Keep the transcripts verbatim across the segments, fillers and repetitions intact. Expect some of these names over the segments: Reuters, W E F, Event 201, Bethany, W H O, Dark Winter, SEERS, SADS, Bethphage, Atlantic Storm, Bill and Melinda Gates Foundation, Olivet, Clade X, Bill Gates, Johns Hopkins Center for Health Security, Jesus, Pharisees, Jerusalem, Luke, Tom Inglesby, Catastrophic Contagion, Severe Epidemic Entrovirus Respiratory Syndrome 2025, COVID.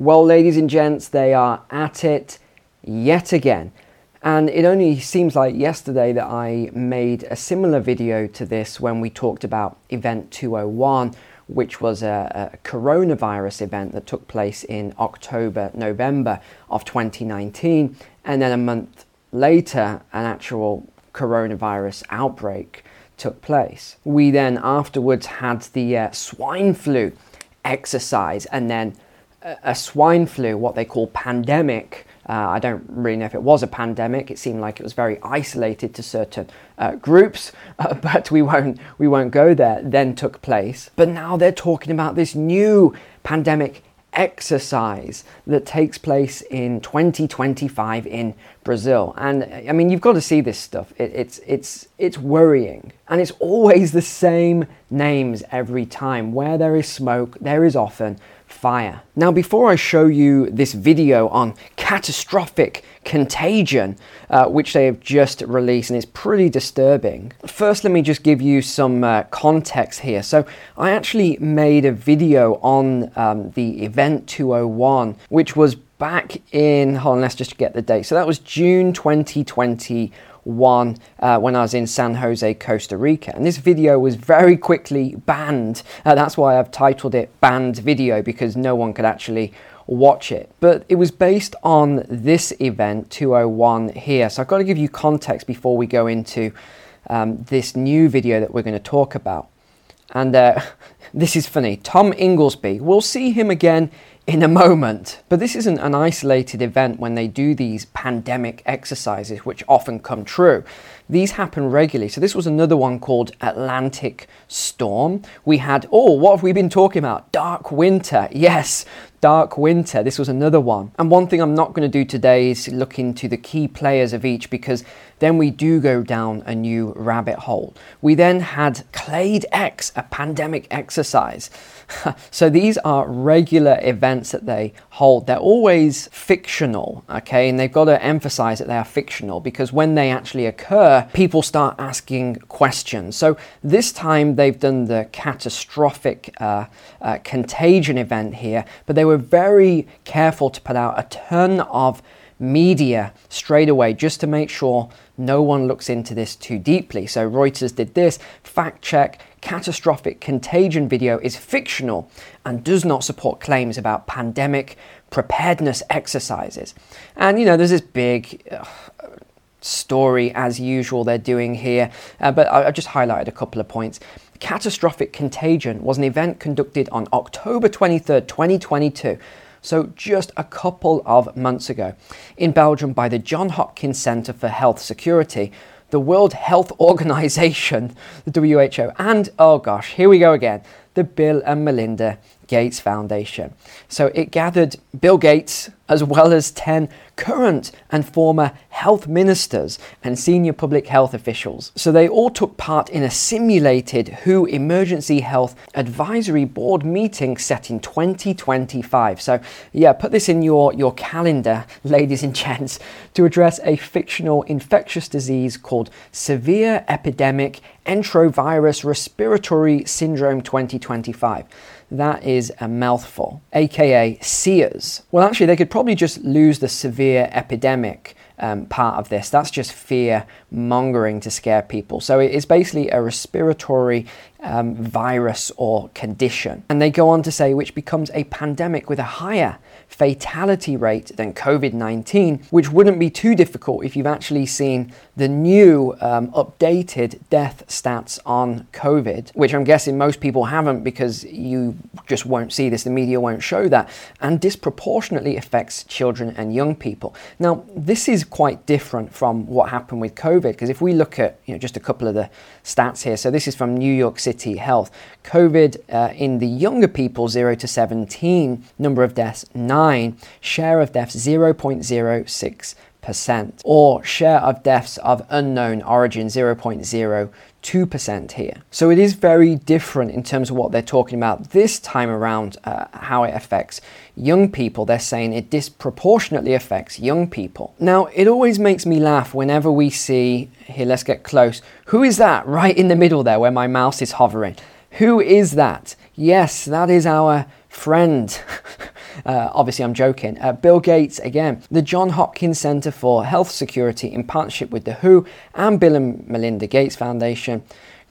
Well, ladies and gents, they are at it yet again. And it only seems like yesterday that I made a similar video to this when we talked about Event two oh one, which was a, a coronavirus event that took place in October, November of twenty nineteen. And then a month later, an actual coronavirus outbreak took place. We then afterwards had the uh, swine flu exercise, and then a swine flu, what they call pandemic. Uh, I don't really know if it was a pandemic. It seemed like it was very isolated to certain uh, groups, uh, but we won't we won't go there. Then took place. But now they're talking about this new pandemic exercise that takes place in twenty twenty-five in Brazil. And I mean, you've got to see this stuff. It, it's it's it's worrying, and it's always the same names every time. Where there is smoke, there is often fire. Now, before I show you this video on catastrophic contagion, uh, which they have just released and is pretty disturbing, first let me just give you some uh, context here. So I actually made a video on um, the Event two oh one, which was back in, hold on, let's just get the date. So that was June twenty twenty-one uh, when I was in San Jose, Costa Rica. And this video was very quickly banned. Uh, that's why I've titled it Banned Video, because no one could actually watch it. But it was based on this Event two oh one here. So I've got to give you context before we go into um, this new video that we're going to talk about. And uh, this is funny. Tom Inglesby, we'll see him again in a moment. But this isn't an isolated event when they do these pandemic exercises, which often come true. These happen regularly. So this was another one called Atlantic Storm. We had, oh, what have we been talking about? Dark Winter. Yes, Dark Winter. This was another one. And one thing I'm not going to do today is look into the key players of each, because then we do go down a new rabbit hole. We then had Clade X, a pandemic exercise. So these are regular events that they hold. They're always fictional, okay? And they've got to emphasize that they are fictional, because when they actually occur, people start asking questions. So this time they've done the catastrophic uh, uh, contagion event here, but they were very careful to put out a ton of media straight away just to make sure no one looks into this too deeply. So Reuters did this, fact check, catastrophic contagion video is fictional and does not support claims about pandemic preparedness exercises. And you know, there's this big uh, story as usual they're doing here, uh, but I, I just highlighted a couple of points. Catastrophic Contagion was an event conducted on October twenty-third, twenty twenty-two. So just a couple of months ago, in Belgium by the Johns Hopkins Center for Health Security, the World Health Organization, the W H O, and, oh gosh, here we go again, the Bill and Melinda Gates Foundation. So it gathered Bill Gates, as well as ten current and former health ministers and senior public health officials. So they all took part in a simulated W H O Emergency Health Advisory Board meeting set in twenty twenty-five. So yeah, put this in your, your calendar, ladies and gents, to address a fictional infectious disease called Severe Epidemic Entrovirus Respiratory Syndrome twenty twenty-five. That is a mouthful, aka SEERS. Well, actually, they could probably just lose the severe epidemic um, part of this. That's just fear mongering to scare people. So it's basically a respiratory um, virus or condition. And they go on to say, which becomes a pandemic with a higher fatality rate than COVID nineteen, which wouldn't be too difficult if you've actually seen the new um, updated death stats on COVID, which I'm guessing most people haven't, because you just won't see this, the media won't show that, and disproportionately affects children and young people. Now, this is quite different from what happened with COVID, because if we look at, you know, just a couple of the stats here, so this is from New York City Health, COVID uh, in the younger people, zero to seventeen, number of deaths, nine. Share of deaths zero point zero six percent, or share of deaths of unknown origin zero point zero two percent here. So it is very different in terms of what they're talking about this time around, uh, how it affects young people. They're saying it disproportionately affects young people. Now, it always makes me laugh whenever we see, here, let's get close. Who is that right in the middle there where my mouse is hovering? Who is that? Yes, that is our friend. Uh, obviously, I'm joking. Uh, Bill Gates, again. The Johns Hopkins Center for Health Security, in partnership with the W H O and Bill and Melinda Gates Foundation,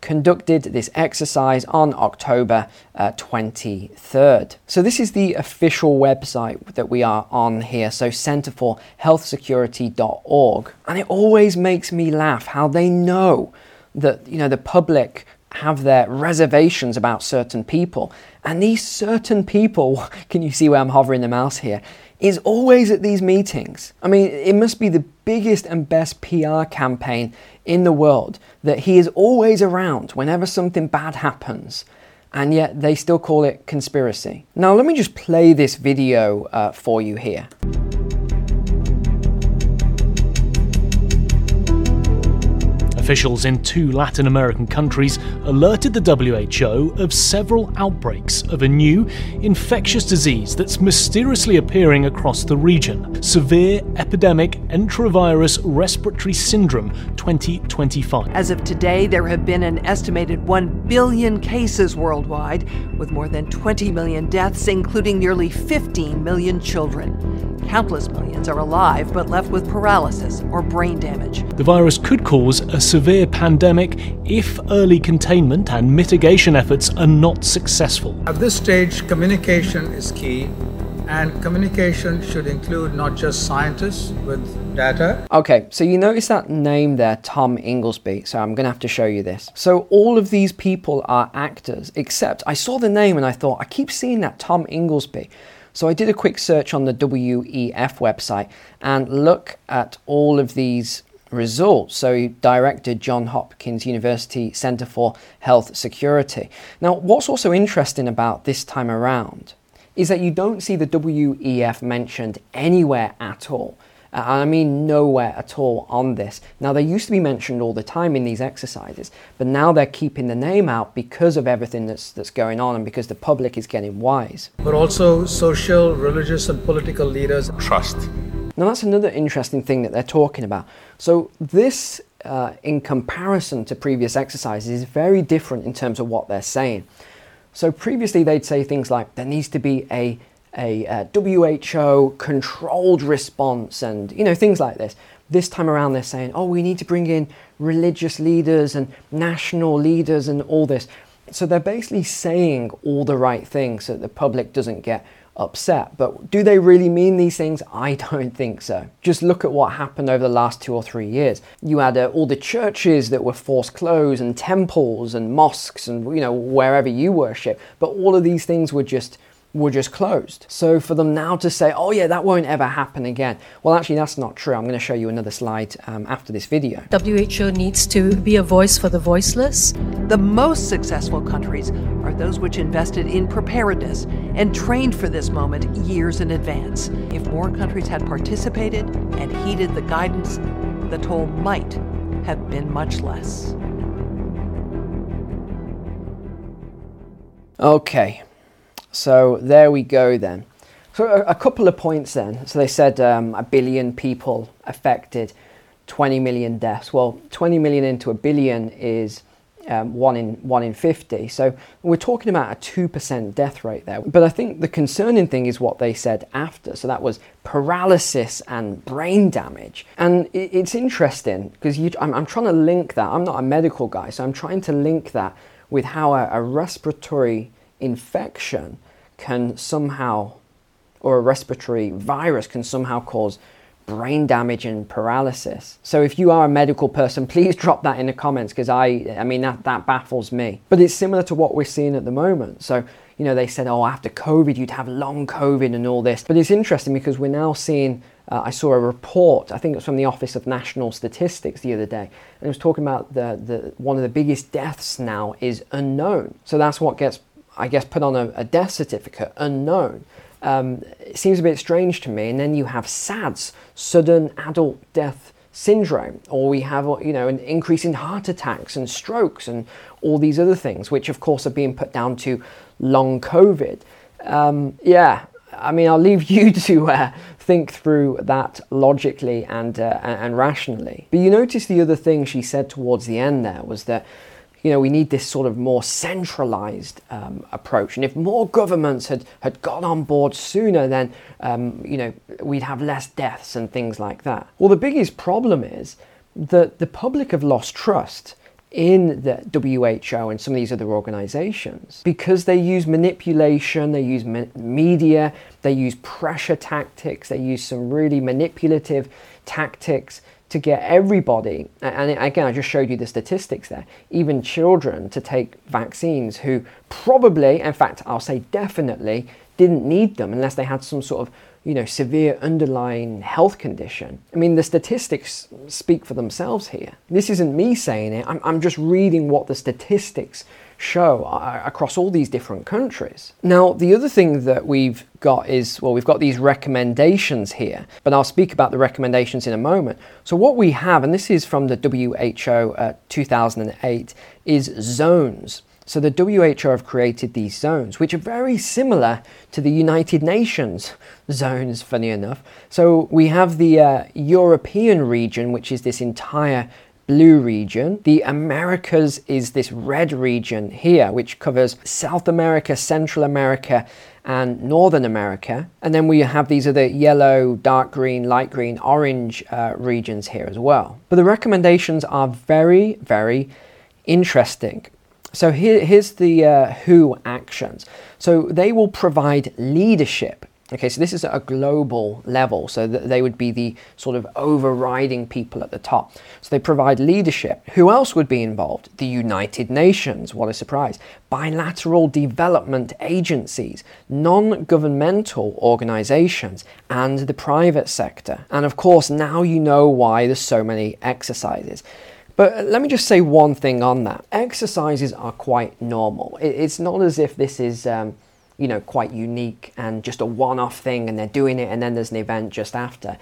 conducted this exercise on October uh, twenty-third. So this is the official website that we are on here, so center for health security dot org. And it always makes me laugh how they know that, you know, the public have their reservations about certain people. And these certain people, can you see where I'm hovering the mouse here, is always at these meetings. I mean, it must be the biggest and best P R campaign in the world that he is always around whenever something bad happens, and yet they still call it conspiracy. Now, let me just play this video uh, for you here. Officials in two Latin American countries alerted the W H O of several outbreaks of a new, infectious disease that's mysteriously appearing across the region, Severe Epidemic Entrovirus Respiratory Syndrome twenty twenty-five. As of today, there have been an estimated one billion cases worldwide, with more than twenty million deaths, including nearly fifteen million children. Countless millions are alive but left with paralysis or brain damage. The virus could cause a severe pandemic if early containment and mitigation efforts are not successful. At this stage, communication is key, and communication should include not just scientists with data. Okay, so you notice that name there, Tom Inglesby, so I'm gonna have to show you this. So all of these people are actors, except I saw the name and I thought, I keep seeing that Tom Inglesby. So I did a quick search on the W E F website and look at all of these results. So he directed Johns Hopkins University Center for Health Security. Now, what's also interesting about this time around is that you don't see the W E F mentioned anywhere at all. Uh, I mean nowhere at all on this. Now, they used to be mentioned all the time in these exercises, but now they're keeping the name out because of everything that's that's going on and because the public is getting wise. But also social, religious, and political leaders. Trust. Now, that's another interesting thing that they're talking about. So this, uh, in comparison to previous exercises, is very different in terms of what they're saying. So previously, they'd say things like, there needs to be a a uh, W H O controlled response and, you know, things like this. This time around they're saying, oh, we need to bring in religious leaders and national leaders and all this. So they're basically saying all the right things so that the public doesn't get upset. But do they really mean these things? I don't think so. Just look at what happened over the last two or three years. You had uh, all the churches that were forced closed and temples and mosques and, you know, wherever you worship. But all of these things were just were just closed. So for them now to say, oh yeah, that won't ever happen again. Well, actually, that's not true. I'm going to show you another slide um, after this video. W H O needs to be a voice for the voiceless. The most successful countries are those which invested in preparedness and trained for this moment years in advance. If more countries had participated and heeded the guidance, the toll might have been much less. Okay. So there we go then. So a, a couple of points then. So they said um, a billion people affected, twenty million deaths. Well, twenty million into a billion is um, one in one in fifty. So we're talking about a two percent death rate there. But I think the concerning thing is what they said after. So that was paralysis and brain damage. And it, it's interesting because you, I'm, I'm trying to link that. I'm not a medical guy, so I'm trying to link that with how a, a respiratory infection can somehow, or a respiratory virus can somehow cause brain damage and paralysis. So if you are a medical person, please drop that in the comments, because I I mean, that, that baffles me. But it's similar to what we're seeing at the moment. So, you know, they said, oh, after COVID, you'd have long COVID and all this. But it's interesting because we're now seeing, uh, I saw a report, I think it was from the Office of National Statistics the other day, and it was talking about the, the one of the biggest deaths now is unknown. So that's what gets, I guess, put on a, a death certificate, unknown. Um, it seems a bit strange to me. And then you have S A D S, sudden adult death syndrome, or we have, you know, an increase in heart attacks and strokes and all these other things, which of course are being put down to long COVID. Um, yeah, I mean, I'll leave you to uh, think through that logically and, uh, and rationally. But you notice the other thing she said towards the end there was that, you know, we need this sort of more centralized um, approach. And if more governments had, had got on board sooner, then, um, you know, we'd have less deaths and things like that. Well, the biggest problem is that the public have lost trust in the W H O and some of these other organizations because they use manipulation, they use ma- media, they use pressure tactics, they use some really manipulative tactics to get everybody, and again, I just showed you the statistics there, even children to take vaccines who probably, in fact, I'll say definitely, didn't need them unless they had some sort of, you know, severe underlying health condition. I mean, the statistics speak for themselves here. This isn't me saying it, I'm, I'm just reading what the statistics show uh, across all these different countries. Now, the other thing that we've got is, well, we've got these recommendations here, but I'll speak about the recommendations in a moment. So what we have, and this is from the W H O uh, two thousand eight, is zones. So the W H O have created these zones, which are very similar to the United Nations zones, funny enough. So we have the uh, European region, which is this entire blue region. The Americas is this red region here, which covers South America, Central America, and Northern America. And then we have these other yellow, dark green, light green, orange uh, regions here as well. But the recommendations are very, very interesting. So here, here's the uh, W H O actions. So they will provide leadership. Okay, so this is at a global level. So th- they would be the sort of overriding people at the top. So they provide leadership. Who else would be involved? The United Nations, what a surprise. Bilateral development agencies, non-governmental organizations, and the private sector. And of course, now you know why there's so many exercises. But let me just say one thing on that. Exercises are quite normal. It's not as if this is, um, you know, quite unique and just a one-off thing and they're doing it and then there's an event just after.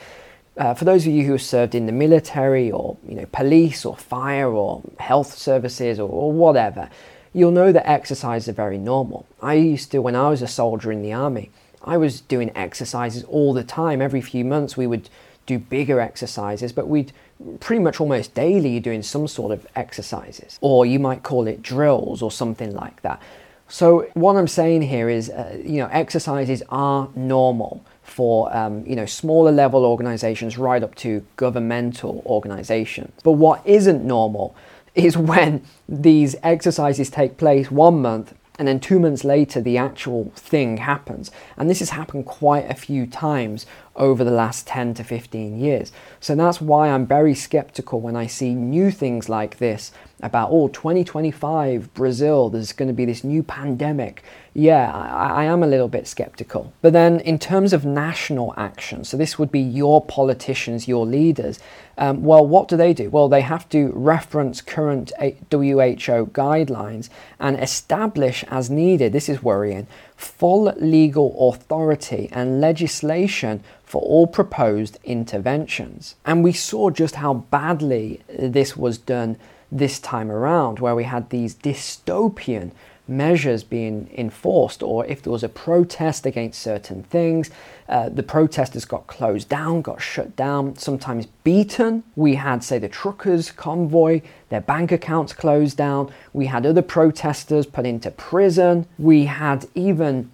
Uh, for those of you who have served in the military or, you know, police or fire or health services or, or whatever, you'll know that exercises are very normal. I used to, when I was a soldier in the army, I was doing exercises all the time. Every few months we would do bigger exercises, but we'd pretty much almost daily you're doing some sort of exercises, or you might call it drills or something like that. So what I'm saying here is, uh, you know, exercises are normal for, um, you know, smaller level organizations right up to governmental organizations. But what isn't normal is when these exercises take place one month and then two months later, the actual thing happens. And this has happened quite a few times over the last ten to fifteen years. So that's why I'm very skeptical when I see new things like this about, oh, twenty twenty-five, Brazil, there's going to be this new pandemic. Yeah, I, I am a little bit skeptical. But then in terms of national action, so this would be your politicians, your leaders. Um, well, what do they do? Well, they have to reference current W H O guidelines and establish as needed, this is worrying, full legal authority and legislation for all proposed interventions. And we saw just how badly this was done this time around, where we had these dystopian measures being enforced, or if there was a protest against certain things, uh, the protesters got closed down, got shut down, sometimes beaten. We had, say, the truckers convoy, their bank accounts closed down. We had other protesters put into prison. We had even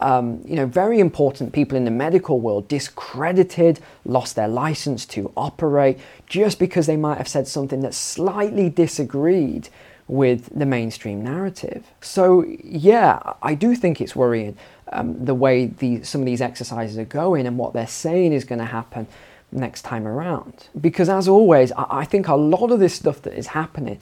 Um, you know, very important people in the medical world discredited, lost their license to operate just because they might have said something that slightly disagreed with the mainstream narrative. So yeah, I do think it's worrying um, the way the, some of these exercises are going and what they're saying is going to happen next time around. Because as always, I, I think a lot of this stuff that is happening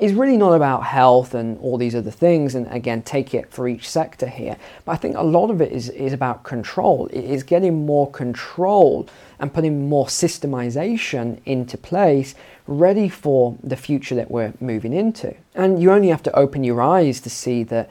is really not about health and all these other things, and again, take it for each sector here. But I think a lot of it is, is about control. It is getting more control and putting more systemization into place, ready for the future that we're moving into. And you only have to open your eyes to see that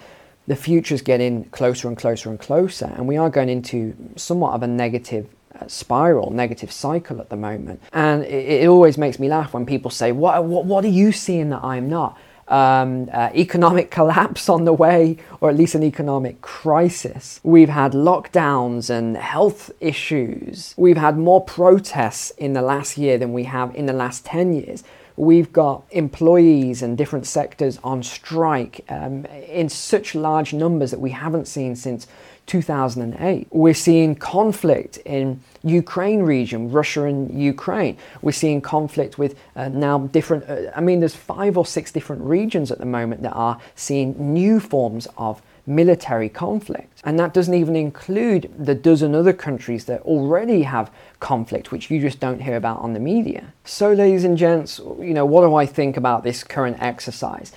the future's getting closer and closer and closer, and we are going into somewhat of a negative spiral, negative cycle at the moment. And it, it always makes me laugh when people say, what what, what are you seeing that I'm not? Um, uh, economic collapse on the way, or at least an economic crisis. We've had lockdowns and health issues. We've had more protests in the last year than we have in the last ten years. We've got employees in different sectors on strike um, in such large numbers that we haven't seen since two thousand eight. We're seeing conflict in Ukraine region, Russia and Ukraine. We're seeing conflict with uh, now different, uh, I mean, there's five or six different regions at the moment that are seeing new forms of military conflict. And that doesn't even include the dozen other countries that already have conflict, which you just don't hear about on the media. So ladies and gents, you know, what do I think about this current exercise?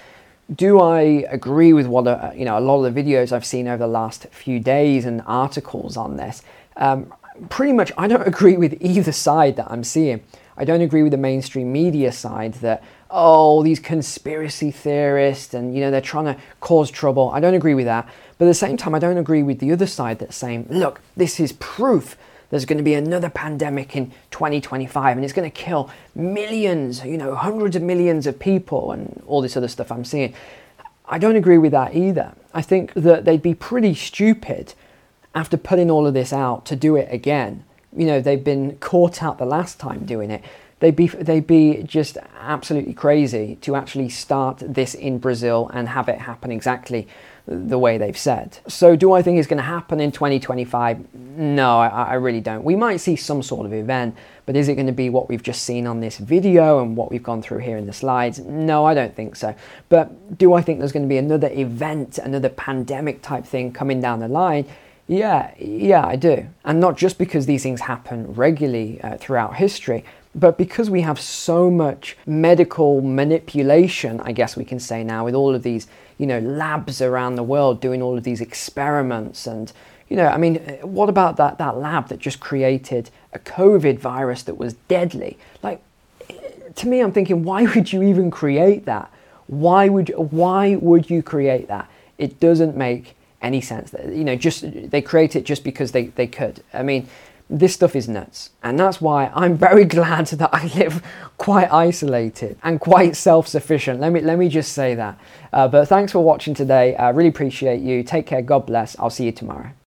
Do I agree with what, a, you know, a lot of the videos I've seen over the last few days and articles on this? Um, pretty much I don't agree with either side that I'm seeing. I don't agree with the mainstream media side that, oh, these conspiracy theorists and, you know, they're trying to cause trouble. I don't agree with that. But at the same time, I don't agree with the other side that's saying, look, this is proof there's going to be another pandemic in twenty twenty-five and it's going to kill millions, you know, hundreds of millions of people and all this other stuff I'm seeing. I don't agree with that either. I think that they'd be pretty stupid after putting all of this out to do it again. You know, they've been caught out the last time doing it. They'd be, they'd be just absolutely crazy to actually start this in Brazil and have it happen exactly the way they've said. So do I think it's going to happen in twenty twenty-five? No, I, I really don't. We might see some sort of event, but is it going to be what we've just seen on this video and what we've gone through here in the slides? No, I don't think so. But do I think there's going to be another event, another pandemic type thing coming down the line? Yeah, yeah, I do. And not just because these things happen regularly uh, throughout history, but because we have so much medical manipulation, I guess we can say now, with all of these, you know, labs around the world doing all of these experiments. And, you know, I mean, what about that, that lab that just created a COVID virus that was deadly? Like, to me, I'm thinking, why would you even create that? Why would, why would you create that? It doesn't make any sense. You know, just they create it just because they, they could. I mean, this stuff is nuts. And that's why I'm very glad that I live quite isolated and quite self-sufficient. Let me let me just say that. Uh, but thanks for watching today. I really appreciate you. Take care. God bless. I'll see you tomorrow.